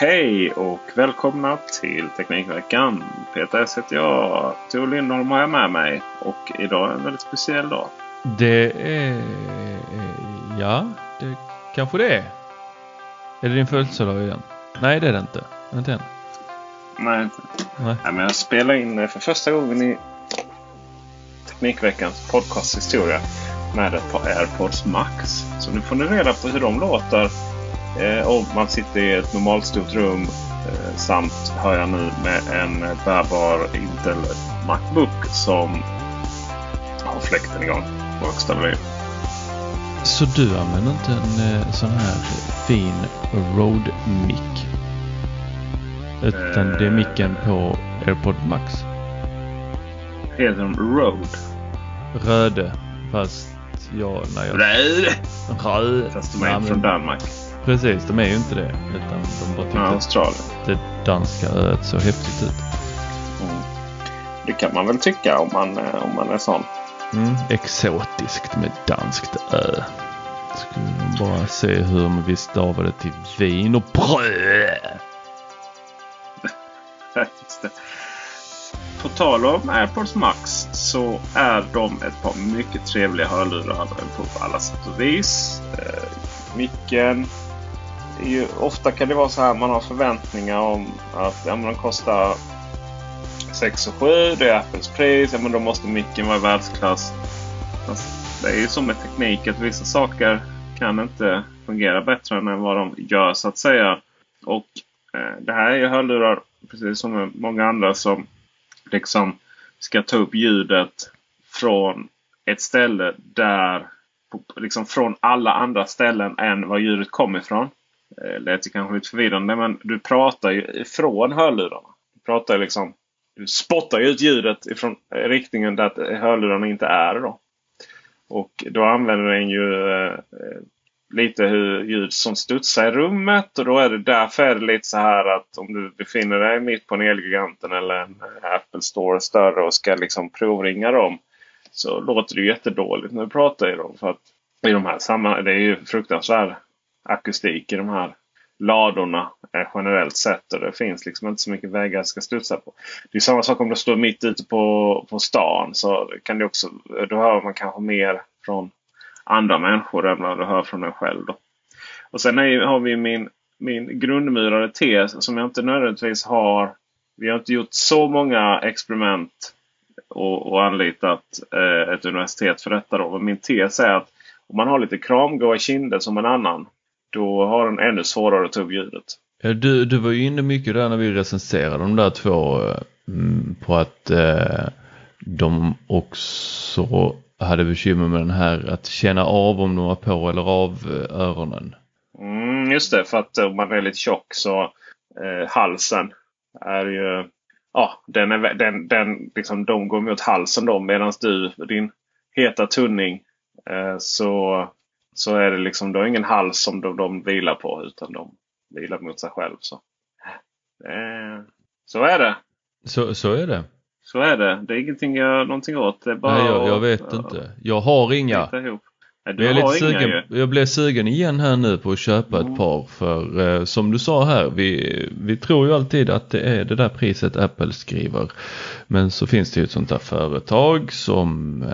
Hej och välkomna till Teknikveckan. Peter heter jag. Thor Lindholm har jag med mig. Och idag är en väldigt speciell dag. Det är... Ja, det kanske det är. Är det din födelsedag igen? Nej, det är det inte. Vänta igen. Nej. Nej, men jag spelar in för första gången i Teknikveckans podcasthistoria med ett par AirPods Max. Så nu får ni reda på hur de låter. Om man sitter i ett normalt stort rum, samt hör jag nu med en bärbar Intel Macbook som har fläkten igång på högsta volym. Så du använder inte en sån här fin Røde mic? Utan det är micken på AirPod Max? Heter de Røde? Røde, fast jag... Røde! Fast de är från Danmark. Precis, de är ju inte det, utan de bara tyckte att det danska öet så häftigt ut. Mm. Det kan man väl tycka om man är sån. Mm. Exotiskt med danskt ö. Skulle bara se hur vi stavade till vin och bröd. På tal om AirPods Max så är de ett par mycket trevliga hörlurar på alla sätt och vis. Micken... Ofta kan det vara så här, man har förväntningar om att de kostar 6 och 7, det är Apples pris, men då måste micken vara världsklass. Det är ju som med teknik att vissa saker kan inte fungera bättre än vad de gör, så att säga. Och det här är ju hörlurar, precis som många andra, som liksom ska ta upp ljudet från ett ställe där, liksom från alla andra ställen än vad ljudet kommer ifrån. Lät ju kanske lite förvirrande, men du pratar ju ifrån hörlurarna. Du spottar ju ut ljudet ifrån riktningen där hörlurarna inte är då. Och då använder den ju lite hur ljud som studsar i rummet, och då är det därför är det lite så här att om du befinner dig mitt på en Elgiganten eller en Apple Store större och ska liksom provringa dem, så låter det ju jättedåligt när du pratar i dem, för att i de här sammanhangen, det är ju fruktansvärd akustik i de här ladorna generellt sett, och det finns liksom inte så mycket vägar att ska studsa på. Det är samma sak om du står mitt ute på stan, så kan det också, då hör man kanske mer från andra människor än vad du hör från dig själv då. Och sen har vi min grundmurade tes som jag inte nödvändigtvis har. Vi har inte gjort så många experiment och anlitat ett universitet för detta då. Men min tes är att om man har lite kramgåa kinder som en annan, då har den ännu svårare att ta upp ljudet. Du var ju inne mycket där när vi recenserade de där två på att de också hade bekymmer med den här att känna av om de var på eller av öronen. Mm, just det, för att om man är lite tjock så halsen är ju... Ja, den liksom, de går mot halsen då, medan din heta tunning så så är det liksom, då är ingen hals som de vilar på, utan de vilar mot sig själv. Så är det. Så är det. Så är det. Det är ingenting jag gör någonting åt. Det är bara nej, jag vet inte. Jag har inga. Nej, jag, jag blev sugen igen här nu på att köpa ett par. För som du sa här, vi tror ju alltid att det är det där priset Apple skriver. Men så finns det ju ett sånt där företag som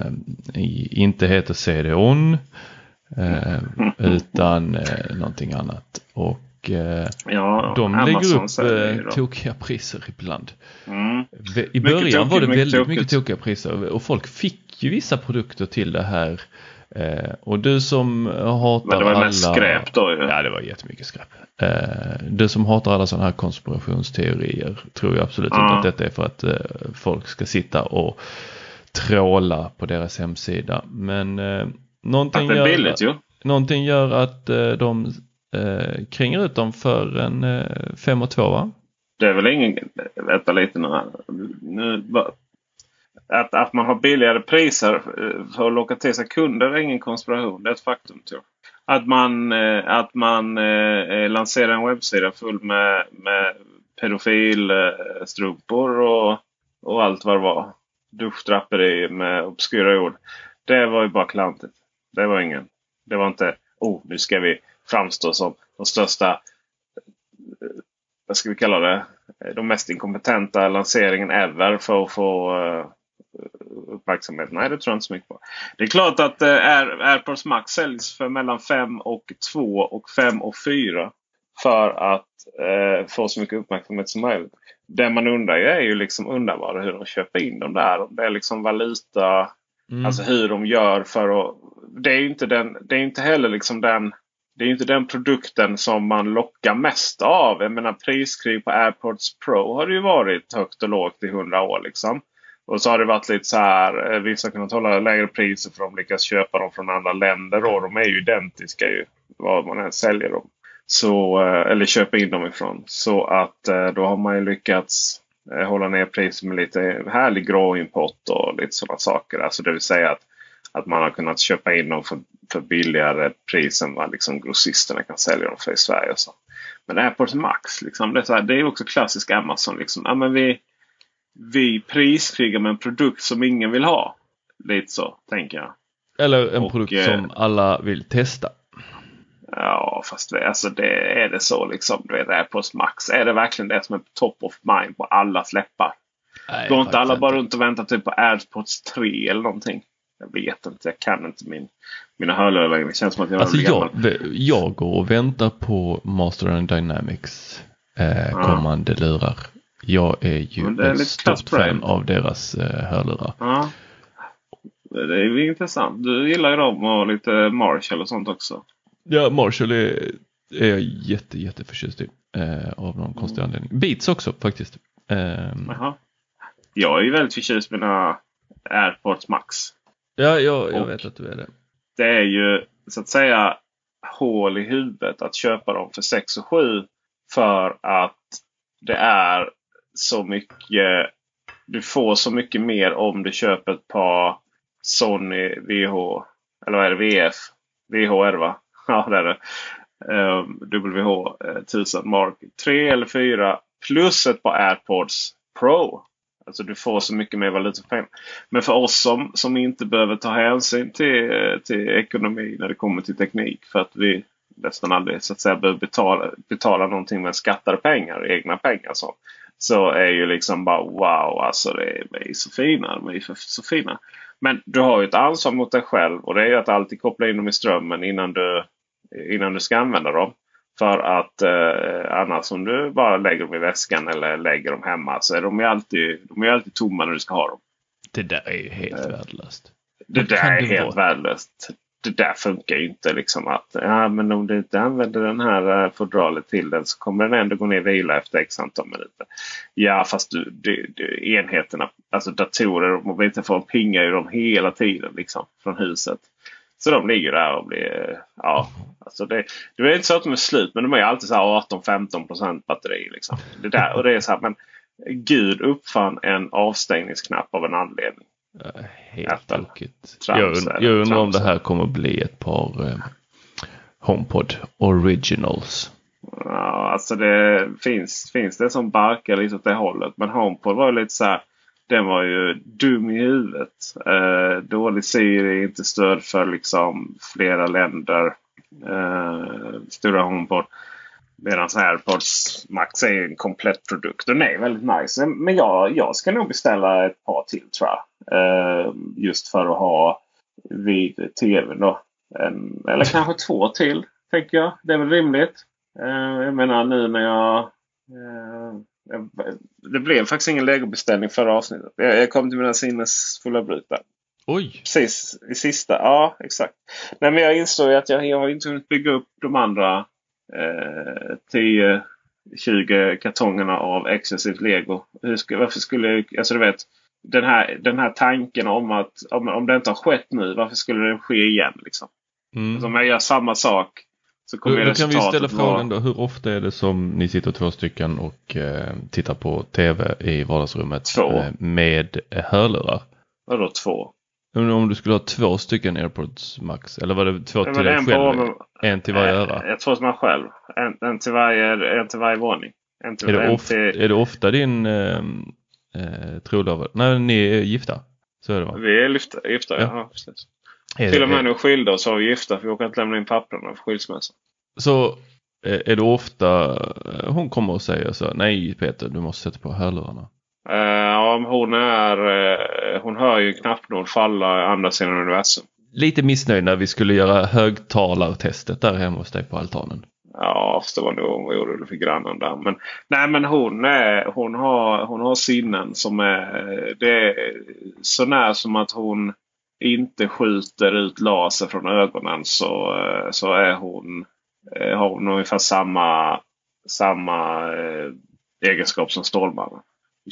inte heter CD-ON. Utan någonting annat. Och de Amazon lägger upp tokiga priser ibland. I början var det väldigt mycket tokiga priser. Och folk fick ju vissa produkter till det här. Och du som hatar alla... det var mest skräp då. Ja, det var jättemycket skräp. Du som hatar alla sådana här konspirationsteorier tror jag absolut inte att detta är för att folk ska sitta och tråla på deras hemsida. Men någonting gör att de kringar ut dem för en 5,2, va? Det är väl ingen... Vänta lite nu bara... Att man har billigare priser för att locka till sig kunder är ingen konspiration. Det är ett faktum, tror jag. Att man lanserar en webbsida full med pedofilstrumpor och allt vad det var. Duschdraperi med obskyra ord. Det var ju bara klantigt. Det var inte, nu ska vi framstå som de största, vad ska vi kalla det, de mest inkompetenta lanseringen ever för att få... uppmärksamhet. Nej, det tror jag inte så mycket på. Det är klart att AirPods Max säljs för mellan 5,2 och 5,4 för att få så mycket uppmärksamhet som möjligt. Det man undrar är ju liksom undrar hur de köper in dem där. Det är liksom valuta, alltså hur de gör för att... Det är ju inte den produkten som man lockar mest av. Jag menar, priskrig på AirPods Pro har det ju varit högt och lågt i 100 år liksom. Och så har det varit lite så här, vissa har kunnat hålla lägre priser för de lyckas köpa dem från andra länder. Och de är ju identiska ju, vad man än säljer dem. Så, eller köper in dem ifrån. Så att då har man ju lyckats hålla ner priser med lite härlig grå import och lite sådana saker. Alltså det vill säga att man har kunnat köpa in dem för billigare pris än vad liksom grossisterna kan sälja dem för i Sverige. Och så. Men AirPods Max, liksom, det är ju också klassisk Amazon. Liksom. Ja, men vi priskrigar med en produkt som ingen vill ha. Lite så, tänker jag. Eller en produkt som alla vill testa. Ja, fast alltså det är det så liksom. Du vet, AirPods Max. Är det verkligen det som är top of mind på alla släppar? Går inte alla bara runt och väntar typ på AirPods 3 eller någonting? Jag vet inte, jag kan inte mina hörlurar längre. Det känns som att jag jag går och väntar på Master and Dynamics kommande lurar. Jag är ju en stort fan av deras hörlurar. Ja. Det är ju intressant. Du gillar ju dem och lite Marshall och sånt också. Ja, Marshall är jag jätte förtjust i. Av någon konstig anledning. Beats också faktiskt. Jag är ju väldigt förtjust i mina AirPods Max. Ja, jag vet att du är det. Det är ju så att säga hål i huvudet att köpa dem för 6,7 för att det är så mycket, du får så mycket mer om du köper ett par Sony VH, eller vad är det, VF? VHR, va? Ja, det är det. WH 1000 Mark 3 eller 4 plus ett par AirPods Pro. Alltså du får så mycket mer valuta för pengar. Men för oss som inte behöver ta hänsyn till ekonomi när det kommer till teknik, för att vi nästan aldrig så att säga behöver betala någonting med skattade pengar, egna pengar så är ju liksom bara wow, alltså det är så fina, de är så fina. Men du har ju ett ansvar mot dig själv, och det är ju att alltid koppla in dem i strömmen innan du ska använda dem. För att annars om du bara lägger dem i väskan eller lägger dem hemma så är de ju alltid tomma när du ska ha dem. Det där är ju helt värdelöst. Det där funkar ju inte liksom att men om du inte använder den här fodralet till den så kommer den ändå gå ner och vila efter x antal minuter. Ja, fast du, enheterna, alltså datorer och mobiltelefoner pingar ju dem hela tiden liksom från huset. Så de ligger där och blir, alltså det är inte så att de är slut, men de är alltid så här 18-15% batteri liksom. Det där, och det är så här, men Gud uppfann en avstängningsknapp av en anledning. Helt tokigt. Jag undrar om det här kommer att bli ett par HomePod Originals? Ja, alltså det finns det som barkar liksom åt det hållet. Men HomePod var ju lite så här, den var ju dum i huvudet. Dålig Siri, inte stöd för liksom flera länder. Stora HomePod. Medan AirPods Max är en komplett produkt. Den är väldigt nice. Men jag ska nog beställa ett par till, tror jag. Just för att ha vid tv då. Eller kanske två till, tänker jag. Det är väl rimligt. Jag menar nu när det blev faktiskt ingen legobeställning förra avsnittet. Jag kom till mina sinnesfulla bryta. Oj. Precis, i sista. Ja, exakt. Nej, men jag insåg att jag inte hunnit bygga upp de andra 10-20 kartongerna av exklusivt lego. Varför skulle jag... Alltså du vet, den här tanken om att om det inte har skett nu, varför skulle det ske igen liksom? Mm. Alltså, om jag gör samma sak så kommer då resultatet. Kan vi ställa frågan då, hur ofta är det som ni sitter två stycken och tittar på tv i vardagsrummet med hörlurar? Vadå två? Om du skulle ha två stycken AirPods Max, eller var det två till dig själv? En till varje öra? Jag tror att man själv. En till varje våning. Är det ofta din trolovare? Nej, ni är gifta. Så är det, va? Vi är gifta, ja. Precis. Till och med nu skilda oss av gifta, för vi åker inte lämna in papperna för skilsmässan. Så är det ofta hon kommer och säger så, nej Peter, du måste sätta på hörlurarna. Hon hör ju knappnål falla andra sidan universum. Lite missnöjd när vi skulle göra högtalartestet där hemma hos dig på altanen. Ja, det var nog vad gjorde du för grannen där. Men nej, men hon har sinnen som är, det är så när som att hon inte skjuter ut laser från ögonen, så är hon, har hon ungefär samma egenskap som Stålmannen.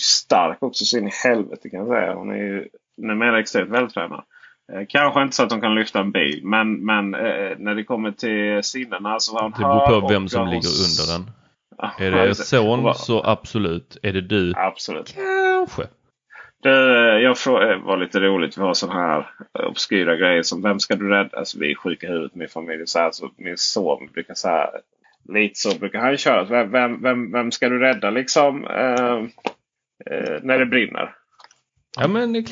Stark också, så in i helvete kan jag säga. Hon är ju numera extremt vältränad. Kanske inte så att hon kan lyfta en bil, men när det kommer till sinnena så hon det beror på vem som ligger under den. Är det son så absolut. Är det du? Absolut. Kanske. Jag var lite roligt. Vi har sån här obskyra grejer som vem ska du rädda? Alltså, vi är sjuka i huvudet, min familj. Så min son brukar säga lite så brukar han köra. Vem ska du rädda liksom? När det brinner. Ja, men det är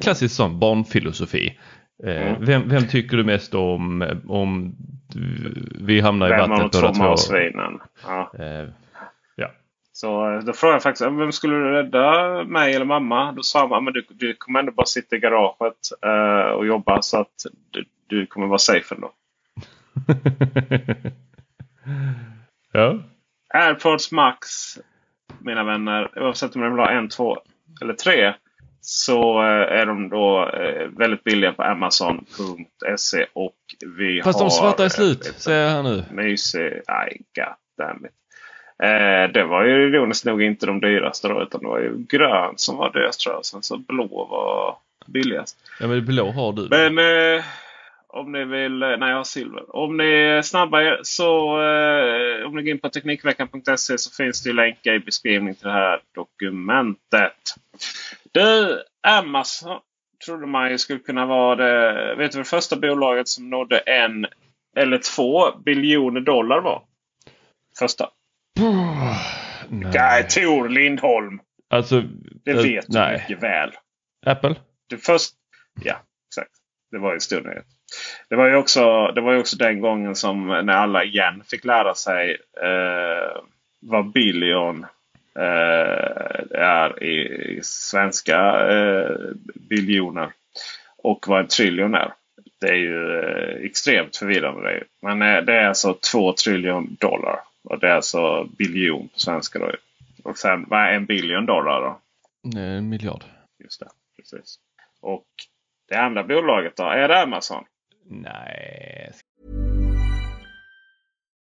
klassiskt sån barnfilosofi. Vem tycker du mest om vi hamnar i vattnet båda två? Svinen. Ja. Ja. Så då frågar jag faktiskt, vem skulle du rädda, mig eller mamma? Då sa man, men du kommer ändå bara sitta i garaget och jobba, så att du kommer vara safe ändå. Ja. AirPods Max, mina vänner, oavsett om de vill ha 1, 2 eller 3, så är de då väldigt billiga på Amazon.se. Och vi fast har de svarta är slut, säger jag här nu. Mysig, nej, goddammit. Det var ju ironiskt nog inte de dyraste då, utan det var ju grön som var dyrast, tror jag. Sen så blå var billigast. Ja, men blå har du. Men... om ni vill, nej jag har silver. Om ni är snabbare så om ni går in på teknikveckan.se så finns det länkar i beskrivningen till det här dokumentet. Du, Amazon trodde man ju skulle kunna vara det, vet du vad det första bolaget som nådde 1 eller 2 biljoner dollar var? Första. Nej, Thor Lindholm. Alltså, det vet du mycket väl. Apple? Det först, ja, exakt. Det var ju stor nyhet. Det var ju också den gången som när alla igen fick lära sig vad billion är i svenska biljoner och vad en triljon är. Det är ju extremt förvirrande det. Men det är alltså 2 trillion dollar och det är alltså biljon på svenska då. Och sen vad är 1 billion dollar då? Nej, 1 miljard. Just det, precis. Och det andra bolaget då, är det Amazon? Nej.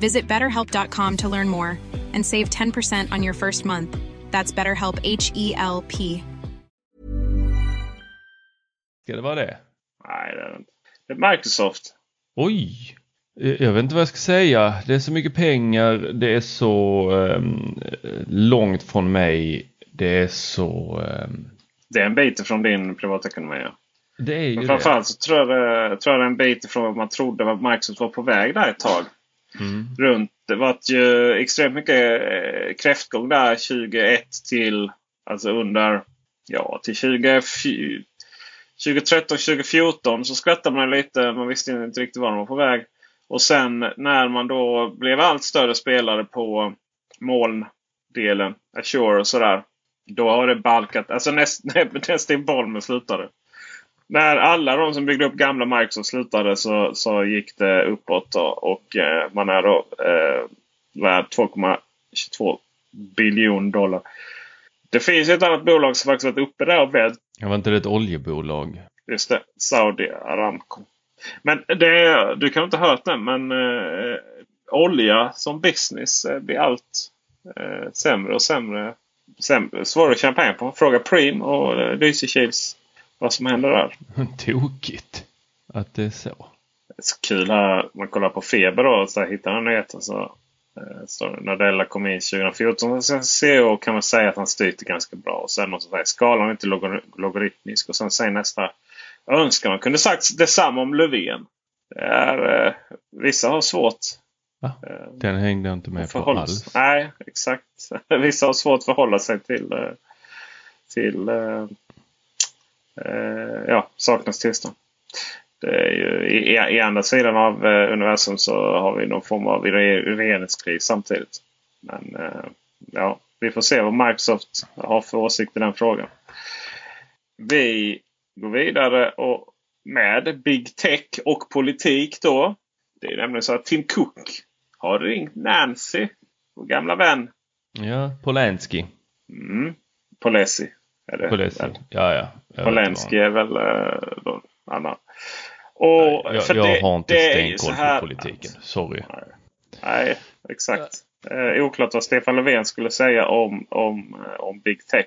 Visit BetterHelp.com to learn more and save 10% on your first month. That's BetterHelp, H-E-L-P. Ska det vara det? Nej, det är Microsoft. Oj, jag vet inte vad jag ska säga. Det är så mycket pengar, det är så långt från mig. Det är så... Det är en bit från din privatekonomi, ja. Det är ju det. Framförallt så tror jag det är en bit från vad man trodde att Microsoft var på väg där ett tag. Mm. Runt, det var ju extremt mycket kräftgång där 21 till, alltså under, ja, till 2013-2014 så skrattade man lite. Man visste inte riktigt var man var på väg. Och sen när man då blev allt större spelare på molndelen, Azure och sådär, då har det balkat. Alltså nästan Bolmen slutade. När alla de som byggde upp gamla Microsoft slutade, så gick det uppåt. Och man är då värd $2.22 billion. Det finns ju ett annat bolag som faktiskt varit uppe där och vänt. Jag var inte det ett oljebolag? Just det, Saudi Aramco. Men det, du kan inte höra det, men olja som business blir allt sämre och sämre. Svårare champagne på. Fråga Prim och Lysi Kils vad som händer där. Tokigt att det är så. Det är så kul här. Man kollar på Feber och så här, hittar han nyheten så... Så Nadella kom in 2014. Sen CEO kan man säga att han styrte ganska bra. Och sen måste man säga skalan är inte logaritmisk. Och sen säger nästa önskan. Man kunde sagt detsamma om Löfven. Det är, vissa har svårt. Den hängde inte med på alls. Nej, exakt. Vissa har svårt att förhålla sig till saknas tillstånd. I andra sidan av universum så har vi någon form av regeringskris samtidigt. Men ja, vi får se vad Microsoft har för åsikt i den frågan. Vi går vidare och med big tech och politik då. Det är nämligen så att Tim Cook har ringt Nancy, vår gamla vän. Ja, Polanski. Mm, Polesi. Polesi, ja. Polanski är väl någon annan. Och nej, jag har inte stenkoll på politiken. Sorry. Nej, exakt. Oklart vad Stefan Löfven skulle säga om big tech.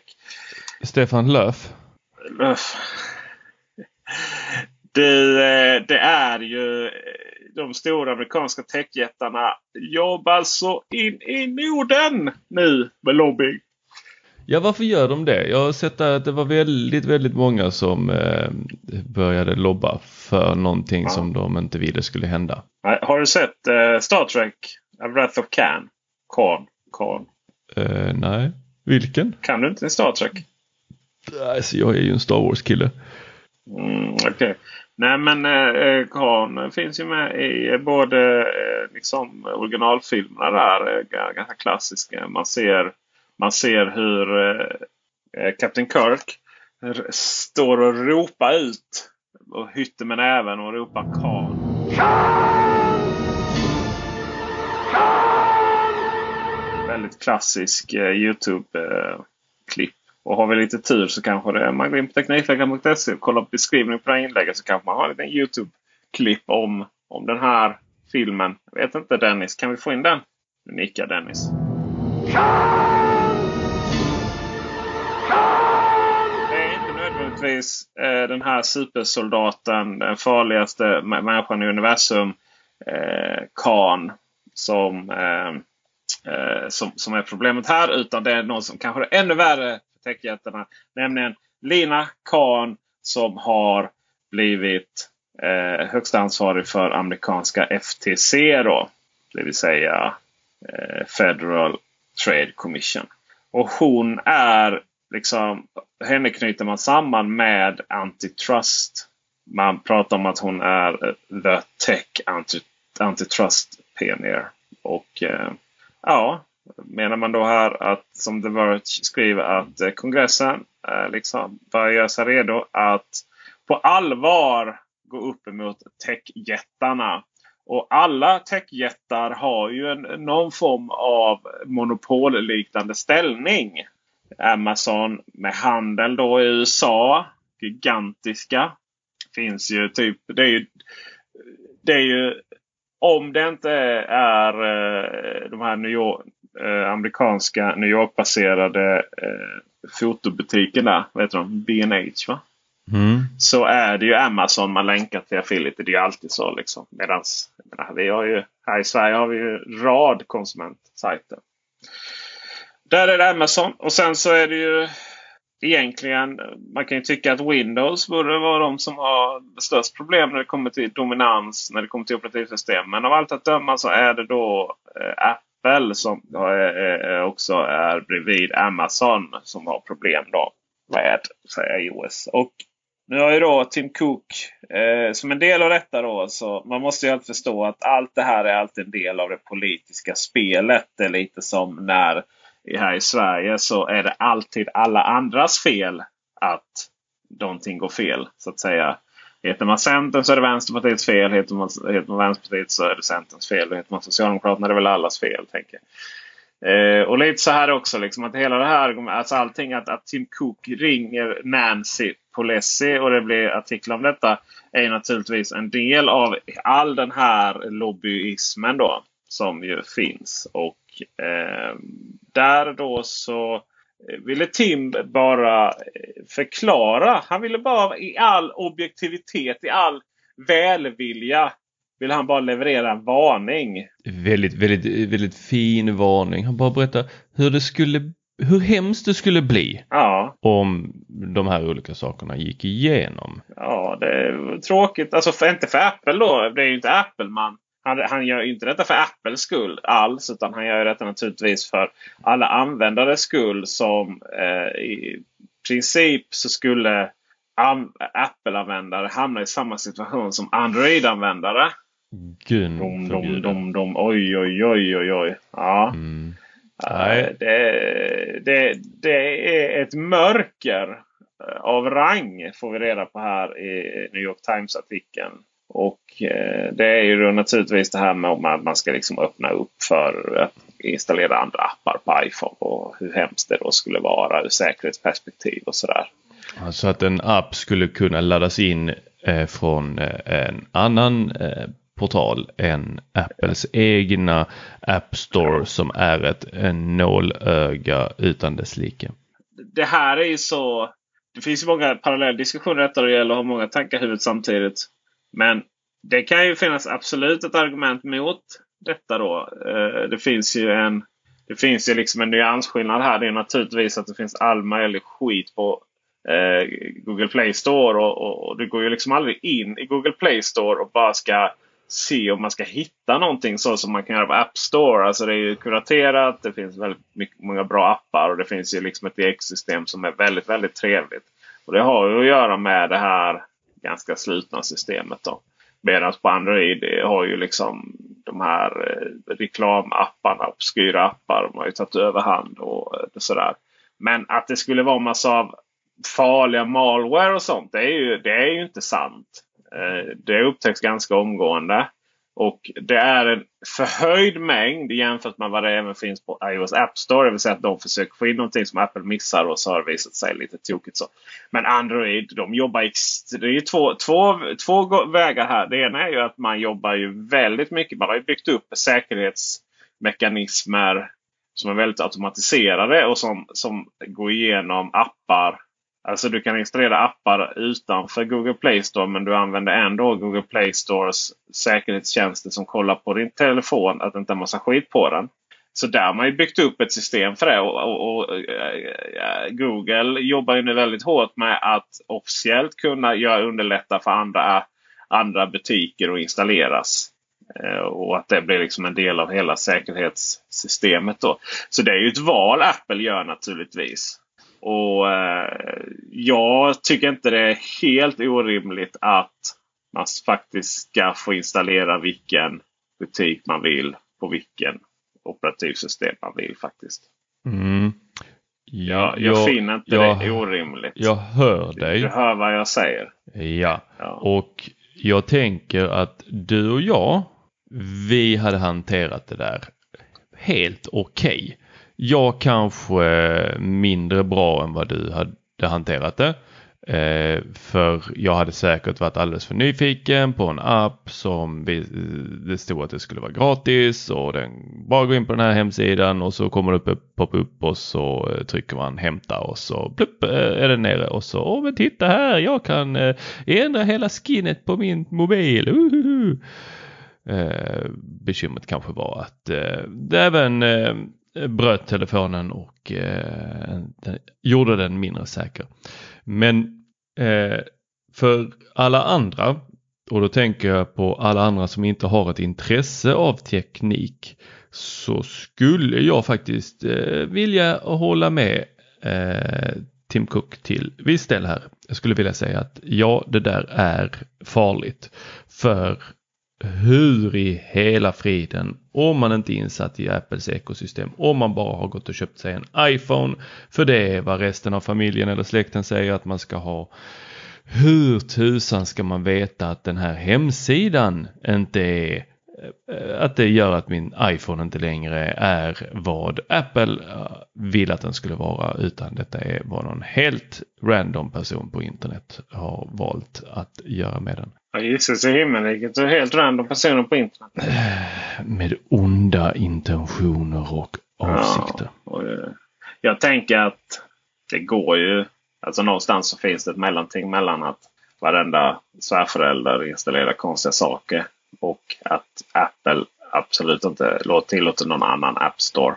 Stefan Löf. Det är ju de stora amerikanska techjättarna jobbar så in i Norden nu med lobbying. Ja, varför gör de det? Jag har sett att det var väldigt, väldigt många som började lobba för någonting som de inte ville skulle hända. Har du sett Star Trek A Wrath of Khan? Nej. Vilken? Kan du inte en Star Trek? Alltså, jag är ju en Star Wars-kille. Okej. Nej, men Khan finns ju med i både liksom originalfilmerna där, ganska klassiska. Man ser hur Captain Kirk står och ropar ut och hytter med näven och ropar Khan. Väldigt klassisk YouTube-klipp. Och har vi lite tur så kanske man går in på teknikveckan.se och kollar på beskrivningen på det här inlägget, så kanske man har en liten YouTube-klipp om den här filmen. Jag vet inte, Dennis, kan vi få in den? Nu nickar Dennis. Khan! Den här supersoldaten, den farligaste människan i universum, Khan, som är problemet här, utan det är någon som kanske är ännu värre för techjättarna, nämligen Lina Khan, som har blivit högst ansvarig för amerikanska FTC då, det vill säga Federal Trade Commission, och hon är liksom, henne knyter man samman med antitrust. Man pratar om att hon är the tech antitrust pioneer. Och menar man då här att, som The Verge skriver, att kongressen liksom börjar göra sig redo att på allvar gå upp emot techjättarna. Och alla techjättar har ju någon form av monopolliknande ställning. Amazon med handel då i USA, gigantiska, finns ju typ, det är ju om det inte är de här amerikanska New York baserade fotobutikerna, vet du, B&H va? Mm. Så är det ju Amazon man länkar till affiliate, det är ju alltid så liksom, medans vi har ju, här i Sverige har vi ju rad konsumentsajter. Där är det Amazon, och sen så är det ju egentligen, man kan ju tycka att Windows borde vara de som har störst problem när det kommer till dominans, när det kommer till operativsystem. Men av allt att döma så är det då Apple som också är bredvid Amazon som har problem då med iOS. Och nu har ju då Tim Cook som en del av detta då, så man måste ju alltid förstå att allt det här är alltid en del av det politiska spelet. Det är lite som när här i Sverige så är det alltid alla andras fel att någonting går fel, så att säga. Heter man Centern så är det Vänsterpartiets fel. Heter man Vänsterpartiet så är det Centerns fel. Heter man Socialdemokraterna är det väl allas fel, tänker jag. Och lite så här också liksom, att hela det här, alltså allting, att Tim Cook ringer Nancy Pelosi och det blir artiklar om detta, är naturligtvis en del av all den här lobbyismen då som ju finns. Och där då så ville Tim bara förklara. Han ville bara i all objektivitet, i all välvilja, ville han bara leverera en varning. Väldigt, väldigt, väldigt fin varning. Han bara berättar hur hemskt det skulle bli om de här olika sakerna gick igenom. Ja, det är tråkigt. Alltså inte för Apple då. Det är ju inte Apple man. Han gör ju inte detta för Apples skull alls, utan han gör detta naturligtvis för alla användares skull, som i princip så skulle Apple-användare hamna i samma situation som Android-användare. Oj. Ja. Mm. Det är ett mörker av rang, får vi reda på här i New York Times-artikeln. Och det är ju då naturligtvis det här med att man ska liksom öppna upp för att installera andra appar på iPhone, och hur hemskt det då skulle vara ur säkerhetsperspektiv och sådär. Så alltså att en app skulle kunna laddas in från en annan portal än Apples egna App Store, som är ett nålöga utan dess like. det här är ju så... Det finns ju många parallelldiskussioner rättare och det gäller att ha många tankar i huvudet samtidigt. Men det kan ju finnas absolut ett argument mot detta då. Det finns ju liksom en nyansskillnad här. Det är naturligtvis att det finns all möjlig skit på Google Play Store. Och det går ju liksom aldrig in i Google Play Store och bara ska se om man ska hitta någonting så som man kan göra på App Store. Alltså det är ju kuraterat, det finns väldigt många bra appar och det finns ju liksom ett ekosystem som är väldigt, väldigt trevligt. Och det har ju att göra med det här ganska slutna systemet då. Medan på Android har ju liksom de här reklamapparna, obskyra appar, de har ju tagit överhand och sådär. Men att det skulle vara massa av farliga malware och sånt, det är ju inte sant. Det upptäcks ganska omgående. Och det är en förhöjd mängd jämfört med vad det även finns på iOS App Store. Det vill säga att de försöker få in någonting som Apple missar och så har det visat sig lite tokigt så. Men Android, de jobbar det är ju två vägar här. Det ena är ju att man jobbar ju väldigt mycket. Man har ju byggt upp säkerhetsmekanismer som är väldigt automatiserade och som går igenom appar. Alltså du kan installera appar utanför Google Play Store, men du använder ändå Google Play Stores säkerhetstjänster som kollar på din telefon att det inte är massa skit på den. Så där har man ju byggt upp ett system för det. Och Google jobbar ju nu väldigt hårt med att officiellt kunna underlätta för andra butiker att installeras. Och att det blir liksom en del av hela säkerhetssystemet då. Så det är ju ett val Apple gör naturligtvis. Och jag tycker inte det är helt orimligt att man faktiskt ska få installera vilken butik man vill på vilken operativsystem man vill faktiskt. Mm. Ja, jag finner inte det orimligt. Jag hör dig. Du hör vad jag säger. Ja, och jag tänker att du och jag, vi hade hanterat det där helt okej. Jag kanske mindre bra än vad du hade hanterat det. För jag hade säkert varit alldeles för nyfiken på en app som det stod att det skulle vara gratis. Och den bara går in på den här hemsidan och så kommer det upp ett pop-up och så trycker man hämta och så plupp är den nere. Och så, men titta här, jag kan ändra hela skinnet på min mobil. Uhuhu. Bekymret kanske var att det även... bröt telefonen och gjorde den mindre säker. Men för alla andra, och då tänker jag på alla andra som inte har ett intresse av teknik, så skulle jag faktiskt vilja hålla med Tim Cook till viss del här. Jag skulle vilja säga att ja, det där är farligt. För hur i hela friden, om man inte är insatt i Apples ekosystem, om man bara har gått och köpt sig en iPhone, för det är vad resten av familjen eller släkten säger att man ska ha, hur tusan ska man veta att den här hemsidan inte är, att det gör att min iPhone inte längre är vad Apple vill att den skulle vara, utan detta är vad någon helt random person på internet har valt att göra med den. Jesus i himmelriket, du är helt random personer på internet. Med onda intentioner och avsikter. Ja, och jag tänker att det går ju, alltså någonstans så finns det ett mellanting mellan att varenda svärförälder installerar konstiga saker och att Apple absolut inte tillåter någon annan App Store.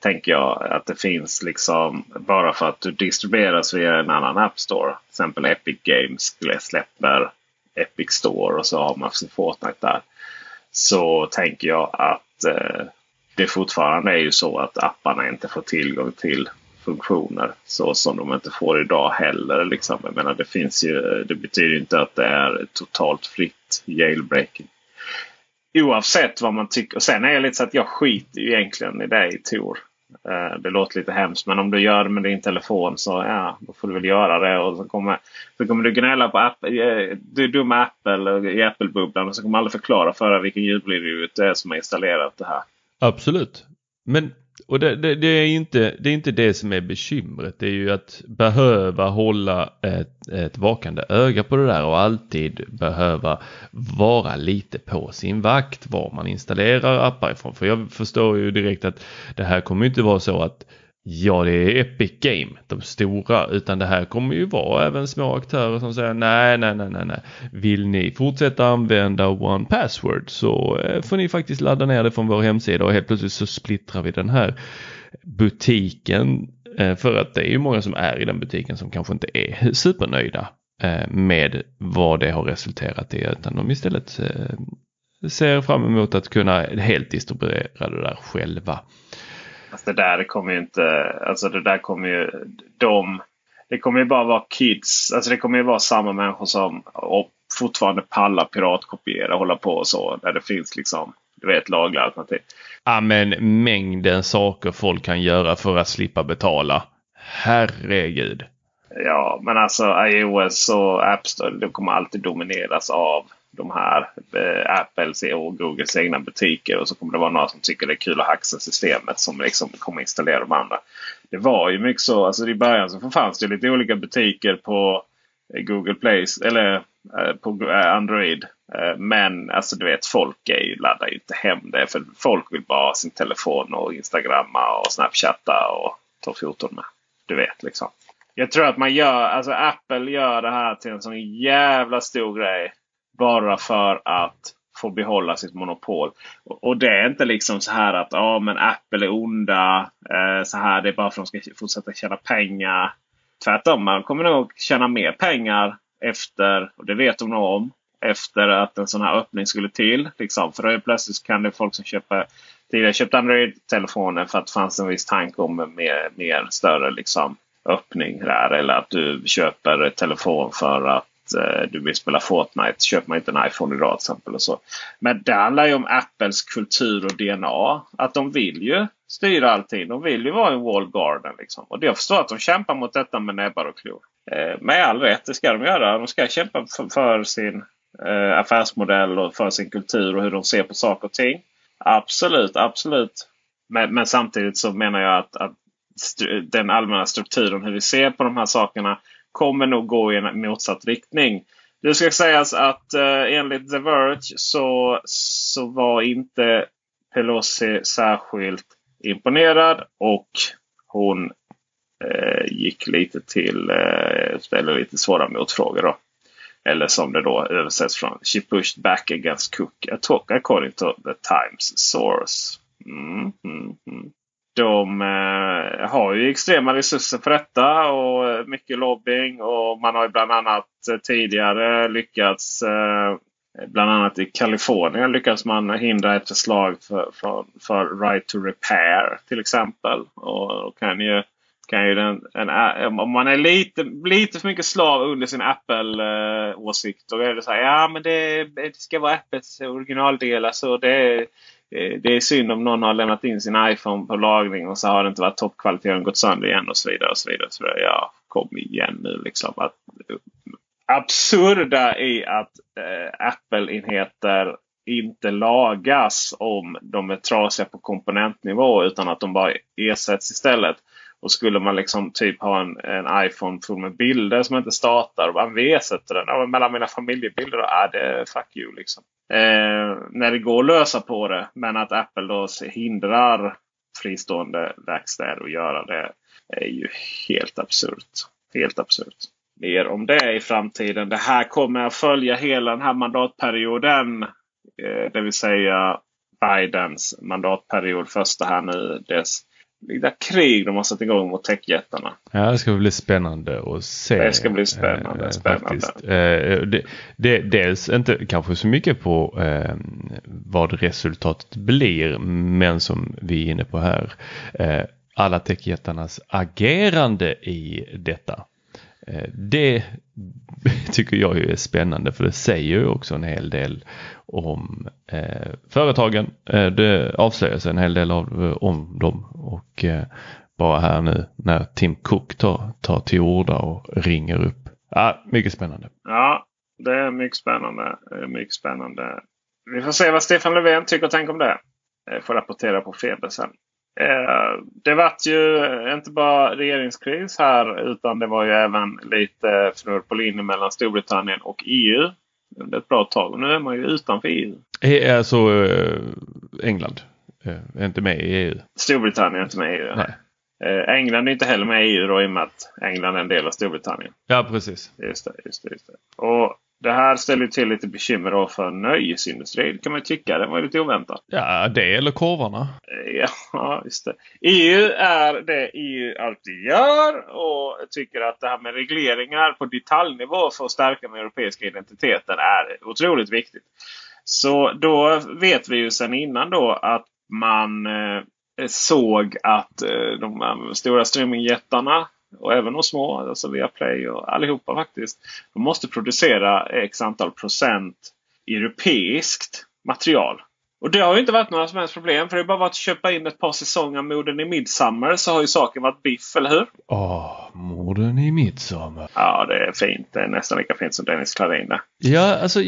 Tänker jag att det finns liksom, bara för att du distribueras via en annan App Store, till exempel Epic Games släpper Epic Store och så har man sin Fortnite där, så tänker jag att det fortfarande är ju så att apparna inte får tillgång till funktioner så som de inte får idag heller liksom. Jag menar, det betyder ju inte att det är totalt fritt jailbreaking oavsett vad man tycker. Och sen är det lite så att jag skiter ju egentligen i dig, Thor. Det låter lite hemskt, men om du gör det med din telefon så ja, då får du väl göra det. Och så kommer du gnälla på du är dum Apple i Apple-bubblan, och så kommer alla förklara för dig vilken ljudblir det är som har installerat det här. Absolut, men och det är inte det som är bekymret. Det är ju att behöva hålla ett vakande öga på det där och alltid behöva vara lite på sin vakt var man installerar appar ifrån. För jag förstår ju direkt att det här kommer inte vara så att Ja, det är Epic Game, de stora, utan det här kommer ju vara även små aktörer som säger nej. Vill ni fortsätta använda 1Password så får ni faktiskt ladda ner det från vår hemsida, och helt plötsligt så splittrar vi den här butiken, för att det är ju många som är i den butiken som kanske inte är supernöjda med vad det har resulterat i, utan de istället ser fram emot att kunna helt distribuera det där själva. Alltså det där kommer ju inte, alltså det där kommer ju det kommer ju bara vara kids, alltså det kommer ju vara samma människor som fortfarande pallar piratkopiera, hålla på och så, där det finns liksom, du vet, lagliga alternativ. Ja, men mängden saker folk kan göra för att slippa betala, herregud. Ja, men alltså iOS och App Store, de kommer alltid domineras av de här Apples och Googles egna butiker, och så kommer det vara några som tycker det är kul att haxa systemet som liksom kommer installera de andra. Det var ju mycket så, alltså i början så fanns det lite olika butiker på Google Play eller på Android, men alltså du vet, folk laddar ju inte hem det, för folk vill bara ha sin telefon och Instagramma och Snapchatta och ta foton med, du vet liksom. Jag tror att man gör, alltså Apple gör det här till en sån jävla stor grej bara för att få behålla sitt monopol. Och det är inte liksom så här att men Apple är onda, så här, det är bara för att de ska fortsätta tjäna pengar. Tvärtom, man kommer nog tjäna mer pengar efter, och det vet de nog om, efter att en sån här öppning skulle till. Liksom. För då är plötsligt kan det folk som tidigare köpte Android-telefoner för att det fanns en viss tanke om mer större liksom, öppning där. Eller att du köper telefon för att du vill spela Fortnite, köper man inte en iPhone idag till exempel och så. Men det handlar ju om Apples kultur och DNA, att de vill ju styra allting, de vill ju vara en walled garden liksom. Och jag förstår att de kämpar mot detta med näbbar och klor, med all rätt, det ska de göra. De ska kämpa för sin affärsmodell och för sin kultur och hur de ser på saker och ting. Absolut. Men samtidigt så menar jag att den allmänna strukturen, hur vi ser på de här sakerna, kommer nog gå i en motsatt riktning. Det ska sägas att enligt The Verge så var inte Pelosi särskilt imponerad, och hon gick lite till ställde lite svåra motfrågor då. Eller som det då översätts från: She pushed back against Cook, a talk according to the Times source. De har ju extrema resurser för detta och mycket lobbying, och man har ju bland annat tidigare lyckats, bland annat i Kalifornien lyckats man hindra ett förslag för right to repair till exempel, och kan ju om man är lite för mycket slav under sin Apple-åsikt, och är det så här, ja men det ska vara Apples originaldelar, så det är synd om någon har lämnat in sin iPhone på lagring och så har det inte varit toppkvaliteten, gått sönder igen och så vidare. Ja, kom igen nu liksom. Att absurda i att Apple-enheter inte lagas om de är trasiga på komponentnivå, utan att de bara ersätts istället. Och skulle man liksom typ ha en iPhone full med bilder som inte startar, och man ersätter den. Ja, mellan mina familjebilder är det fuck you liksom. När det går att lösa på det, men att Apple då hindrar fristående verkstäder att göra det är ju helt absurt. Mer om det i framtiden. Det här kommer att följa hela den här mandatperioden, det vill säga Bidens mandatperiod, första här nu, det krig de har satt igång mot techjättarna. Ja, det ska bli spännande att se. Det ska bli spännande. Dels inte kanske så mycket på vad resultatet blir, men som vi är inne på här, alla techjättarnas agerande i detta. Det tycker jag ju är spännande, för det säger ju också en hel del om företagen. Det avslöjas en hel del om dem, och bara här nu när Tim Cook tar till orda och ringer upp. Mycket spännande. Ja, det är mycket spännande. Vi får se vad Stefan Löfven tycker och tänker om det. Jag får rapportera på Feber sen. Det var ju inte bara regeringskris här, utan det var ju även lite fnurr på linjen mellan Storbritannien och EU under ett bra tag, och nu är man ju utanför EU. Alltså England är inte med i EU. Storbritannien är inte med i EU. Nej. England är inte heller med i EU då, i och med att England är en del av Storbritannien. Ja, precis. Just det. Och det här ställer till lite bekymmer då för nöjesindustrin, kan man ju tycka. Det var lite oväntat. Ja, det eller korvarna. Ja, just det. EU är det EU alltid gör och tycker att det här med regleringar på detaljnivå för att stärka den europeiska identiteten är otroligt viktigt. Så då vet vi ju sedan innan då att man såg att de stora streamingjättarna, och även de små, alltså Viaplay och allihopa faktiskt, de måste producera x antal procent europeiskt material. Och det har ju inte varit några som helst problem, för det är bara att köpa in ett par säsonger Morden i Midsomer, så har ju saken varit biff, eller hur? Morden i Midsomer. Ja, det är fint. Det är nästan lika fint som Dennis Klarin. Ja, alltså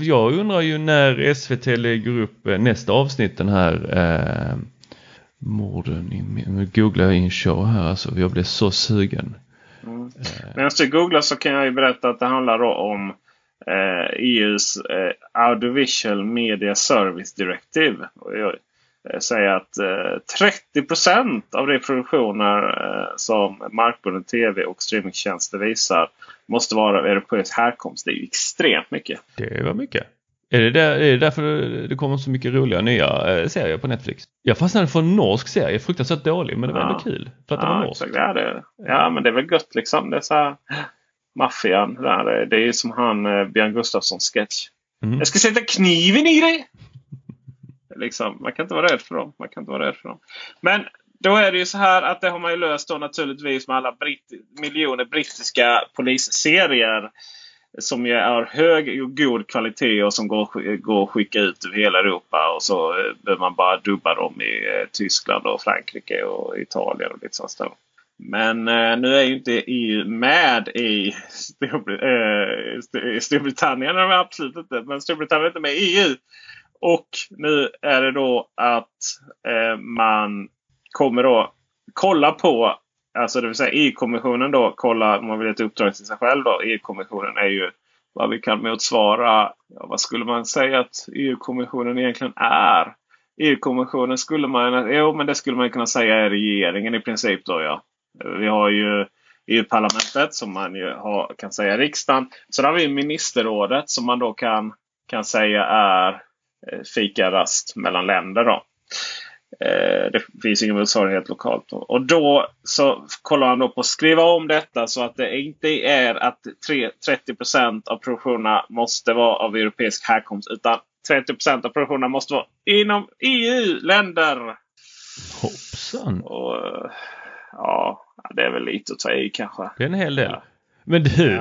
jag undrar ju när SVT lägger upp nästa avsnitt, den här... Morden i... Nu googlar jag in show här, alltså jag blev så sugen. Medan du googlar så kan jag ju berätta att det handlar om EUs Audiovisual Media Service Directive. Och jag säger att 30% av de produktioner som markbunden tv och streamingtjänster visar måste vara av europeisk härkomst. Det är ju extremt mycket. Det var mycket. Är det därför det kommer så mycket roliga nya serier på Netflix? Jag fastnade för en norsk serie, fruktansvärt dålig, men det var ändå kul för att det var norsk. Ja, det. Ja, men det är väl gött liksom, det är så här maffian där. Det är ju som han Björn Gustafssons sketch. Mm. Jag ska sätta kniven i dig. Liksom, man kan inte vara rädd för dem. Men då är det ju så här att det har man ju löst då naturligtvis med alla miljoner brittiska polisserier. Som ju är hög och god kvalitet och som går att skicka ut över hela Europa. Och så behöver man bara dubba dem i Tyskland och Frankrike och Italien och lite sånt. Men nu är ju inte EU med i Storbritannien. Det är absolut inte, men Storbritannien är inte med i EU. Och nu är det då att man kommer då kolla på... Alltså det vill säga EU-kommissionen då, kolla om man vill ett uppdrag till sig själv då. EU-kommissionen är ju vad vi kan motsvara, vad skulle man säga att EU-kommissionen egentligen är? EU-kommissionen skulle man kunna säga är regeringen i princip då, ja. Vi har ju EU-parlamentet som man ju kan säga riksdagen. Så där har vi ministerrådet som man då kan säga är fikarast mellan länder då. Det finns ingen motsvarighet lokalt. Och då så kollar han då på att skriva om detta så att det inte är att 30% av produktionerna måste vara av europeisk härkomst, utan 30% av produktionerna måste vara inom EU-länder. Hoppsan. Och, ja, det är väl lite att ta i kanske. Det är en hel del. Ja. Men du,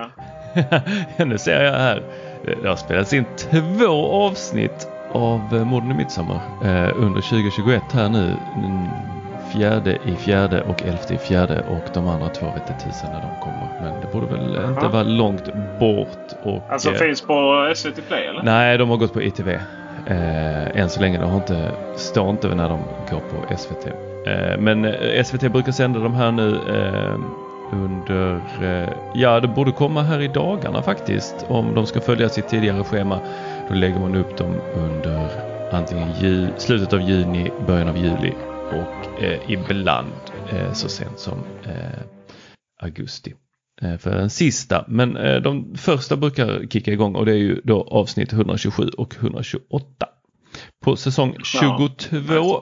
ja. Nu ser jag här. Det har spelats in 2 avsnitt av Morden i Midsomer under 2021 här nu, 4/4 och 11/4, och de andra 2 vet inte tusen när de kommer, men det borde väl inte vara långt bort. Och, alltså finns på SVT Play eller? Nej, de har gått på ITV än så länge, de har inte stått över när de går på SVT, men SVT brukar sända de här nu under, ja det borde komma här i dagarna faktiskt, om de ska följa sitt tidigare schema. Då lägger man upp dem under antingen slutet av juni, början av juli och ibland så sent som augusti för den sista. Men de första brukar kicka igång, och det är ju då avsnitt 127 och 128 på säsong 22.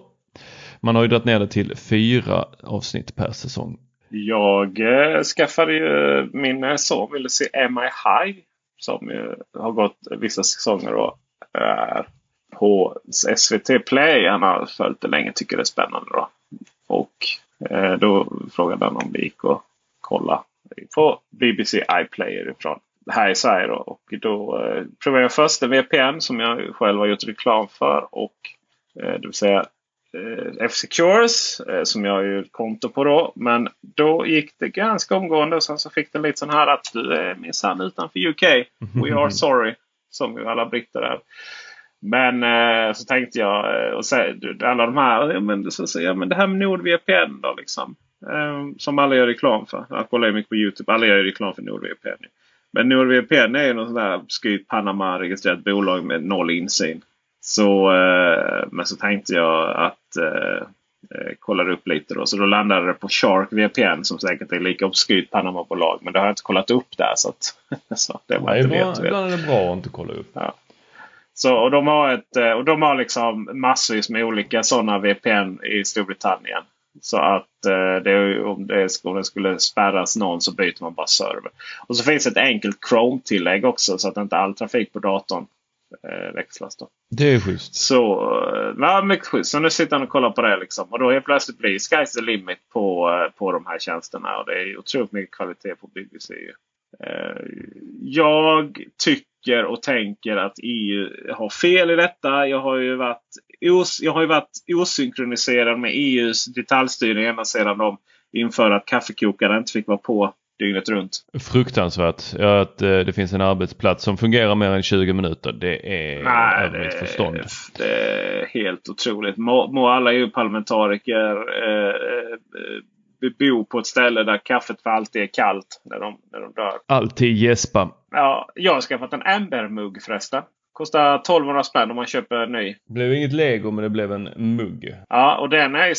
Man har ju dragit ner det till 4 avsnitt per säsong. Jag skaffade ju min son, ville se Am I High? Som har gått vissa säsonger då, på SVT Play. Han har följt det länge, tycker det är spännande då. Och då frågade han om det gick att kolla på BBC iPlayer ifrån här i Sverige då. Och då provade jag först en VPN som jag själv har gjort reklam för. Och det vill säga F-Secures som jag har ju konto på då. Men då gick det ganska omgående, och sen så fick den lite sån här att du är minsann utanför UK. We are sorry, som ju alla britter är. Men så tänkte jag, och så, alla de här, men det här med NordVPN då liksom. Som alla gör reklam för. Jag kollar mycket på YouTube, alla gör reklam för NordVPN. Men NordVPN är ju någon sån där skryt Panama-registrerat bolag med noll insyn. Så, men så tänkte jag att kollade upp lite då. Så då landade det på Shark VPN som säkert är lika obskyrt Panama-bolag. Men det har jag inte kollat upp där så, att, så det var inte det. Ibland är det bra att inte kolla upp. Ja. Så, och, de har liksom massvis med olika sådana VPN i Storbritannien. Så att om det skulle spärras någon så byter man bara server. Och så finns ett enkelt Chrome-tillägg också så att inte all trafik på datorn växlas då. Det är schysst. Så, ja, mycket schysst. Så nu sitter han och kollar på det liksom. Och då är plötsligt blir sky's the limit på de här tjänsterna. Och det är otroligt mycket kvalitet på BBC. Jag tycker och tänker att EU har fel i detta. Jag har ju varit osynkroniserad med EUs detaljstyrning ända sedan de införde att kaffekokaren inte fick vara på dygnet runt. Fruktansvärt att det finns en arbetsplats som fungerar mer än 20 minuter. Det är över mitt förstånd. Det är helt otroligt. Må alla EU-parlamentariker bo på ett ställe där kaffet för alltid är kallt när de dör. Alltid gäspa. Ja, jag har skaffat en Ember-mugg förresten. Kostar 1200 spänn om man köper en ny. Det blev inget Lego men det blev en mugg. Ja, och den är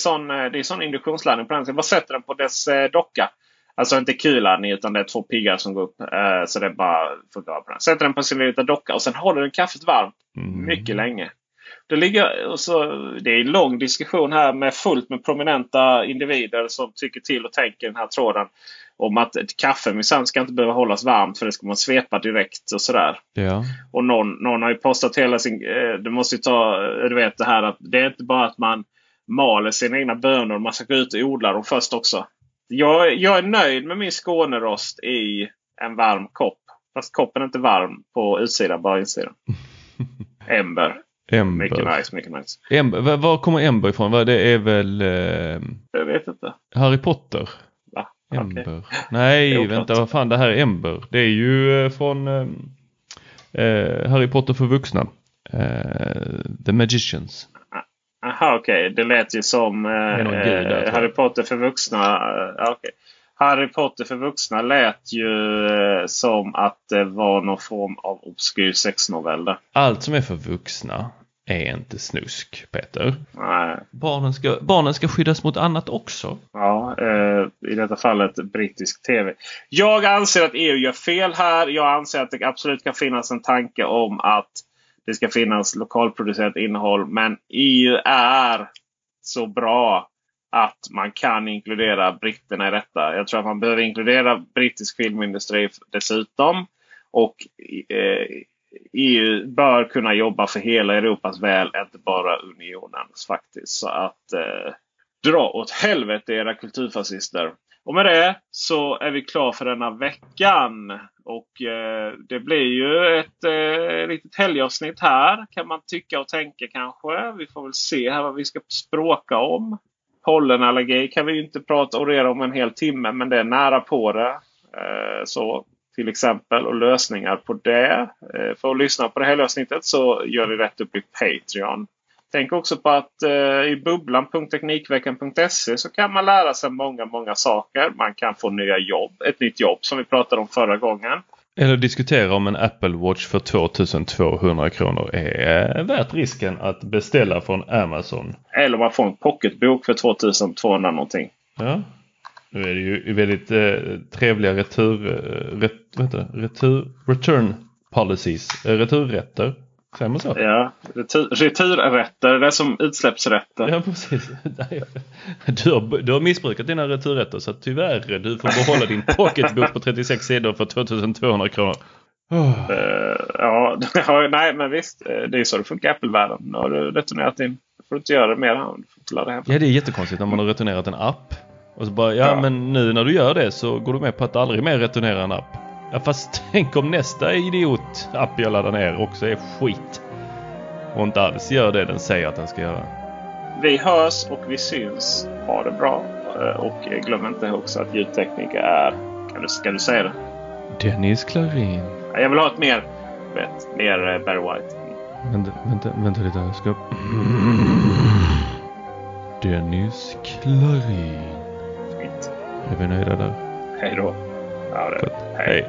sån induktionsladdning på den. Jag bara sätter den på dess docka. Alltså inte kulan utan det är två piggar som går upp. Så det är bara förgård på den. Sätter den på sin lilla docka och sen håller den kaffet varmt mycket länge. Det ligger, och så, det är en lång diskussion här med fullt med prominenta individer som tycker till och tänker den här tråden om att ett kaffe men sen ska inte behöva hållas varmt för det ska man svepa direkt och sådär. Ja. Och någon har ju postat hela sin det måste ju ta, du vet det här att det är inte bara att man maler sina egna bönor, man ska gå ut och odla dem först också. Jag är nöjd med min skånerost i en varm kopp. Fast koppen är inte varm på utsidan, bara insidan. Ember. Ember. Mycket nice. Ember. Var kommer Ember ifrån? Det är väl... Jag vet inte. Harry Potter. Va? Ember. Okay. Nej, vänta. Vad fan, det här är Ember. Det är ju från Harry Potter för vuxna. The Magicians. Aha, okej. Okay. Det lät ju som Harry Potter för vuxna. Okay. Harry Potter för vuxna lät ju som att det var någon form av obskyr sexnoveller. Allt som är för vuxna är inte snusk, Peter. Nej. Barnen ska skyddas mot annat också. Ja, i detta fallet brittisk tv. Jag anser att EU gör fel här. Jag anser att det absolut kan finnas en tanke om att det ska finnas lokalproducerat innehåll. Men EU är så bra att man kan inkludera britterna i detta. Jag tror att man behöver inkludera brittisk filmindustri dessutom. Och EU bör kunna jobba för hela Europas väl, inte bara unionens faktiskt. Så att dra åt helvete era kulturfascister. Och med det så är vi klara för denna veckan. Och det blir ju ett litet helgavsnitt här. Kan man tycka och tänka kanske. Vi får väl se här vad vi ska språka om. Pollenallergi kan vi ju inte prata och reda om en hel timme. Men det är nära på det. Så till exempel och lösningar på det. För att lyssna på det här avsnittet så gör vi rätt upp i Patreon. Tänk också på att i bubblan.teknikveckan.se så kan man lära sig många, många saker. Man kan få nya jobb, ett nytt jobb som vi pratade om förra gången. Eller diskutera om en Apple Watch för 2200 kronor är värt risken att beställa från Amazon. Eller om man får en Pocketbook för 2200 någonting. Ja, nu är det ju väldigt trevliga return policies, returrätter. Ja, returrätter. Det är som utsläppsrätter. Ja, precis. Du har missbrukat dina returrätter så tyvärr du får behålla din pocketbok på 36 sidor för 2200 kronor. Oh. Ja, nej men visst. Det är så det funkar i Apple-världen. Har du returnerat din? Får du inte göra det mer? Ja, det är jättekonstigt när man har returnerat en app. Och så bara, men nu när du gör det så går du med på att aldrig mer returnera en app. Ja, fast tänk om nästa idiot-app jag laddar ner också är skit. Och inte alls gör det den säger att den ska göra. Vi hörs och vi syns. Ha det bra. Och glöm inte också att ljudtekniker är... Kan du säga det? Dennis Klarin. Jag vill ha ett mer Barry White. Vänta lite. Jag ska... Dennis Klarin. Fint. Är vi nöjda där? Hej då. Ja, det. Hej.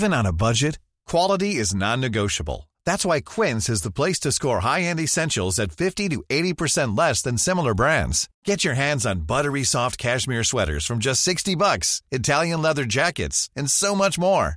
Even on a budget, quality is non-negotiable. That's why Quince is the place to score high-end essentials at 50 to 80% less than similar brands. Get your hands on buttery soft cashmere sweaters from just $60, Italian leather jackets, and so much more.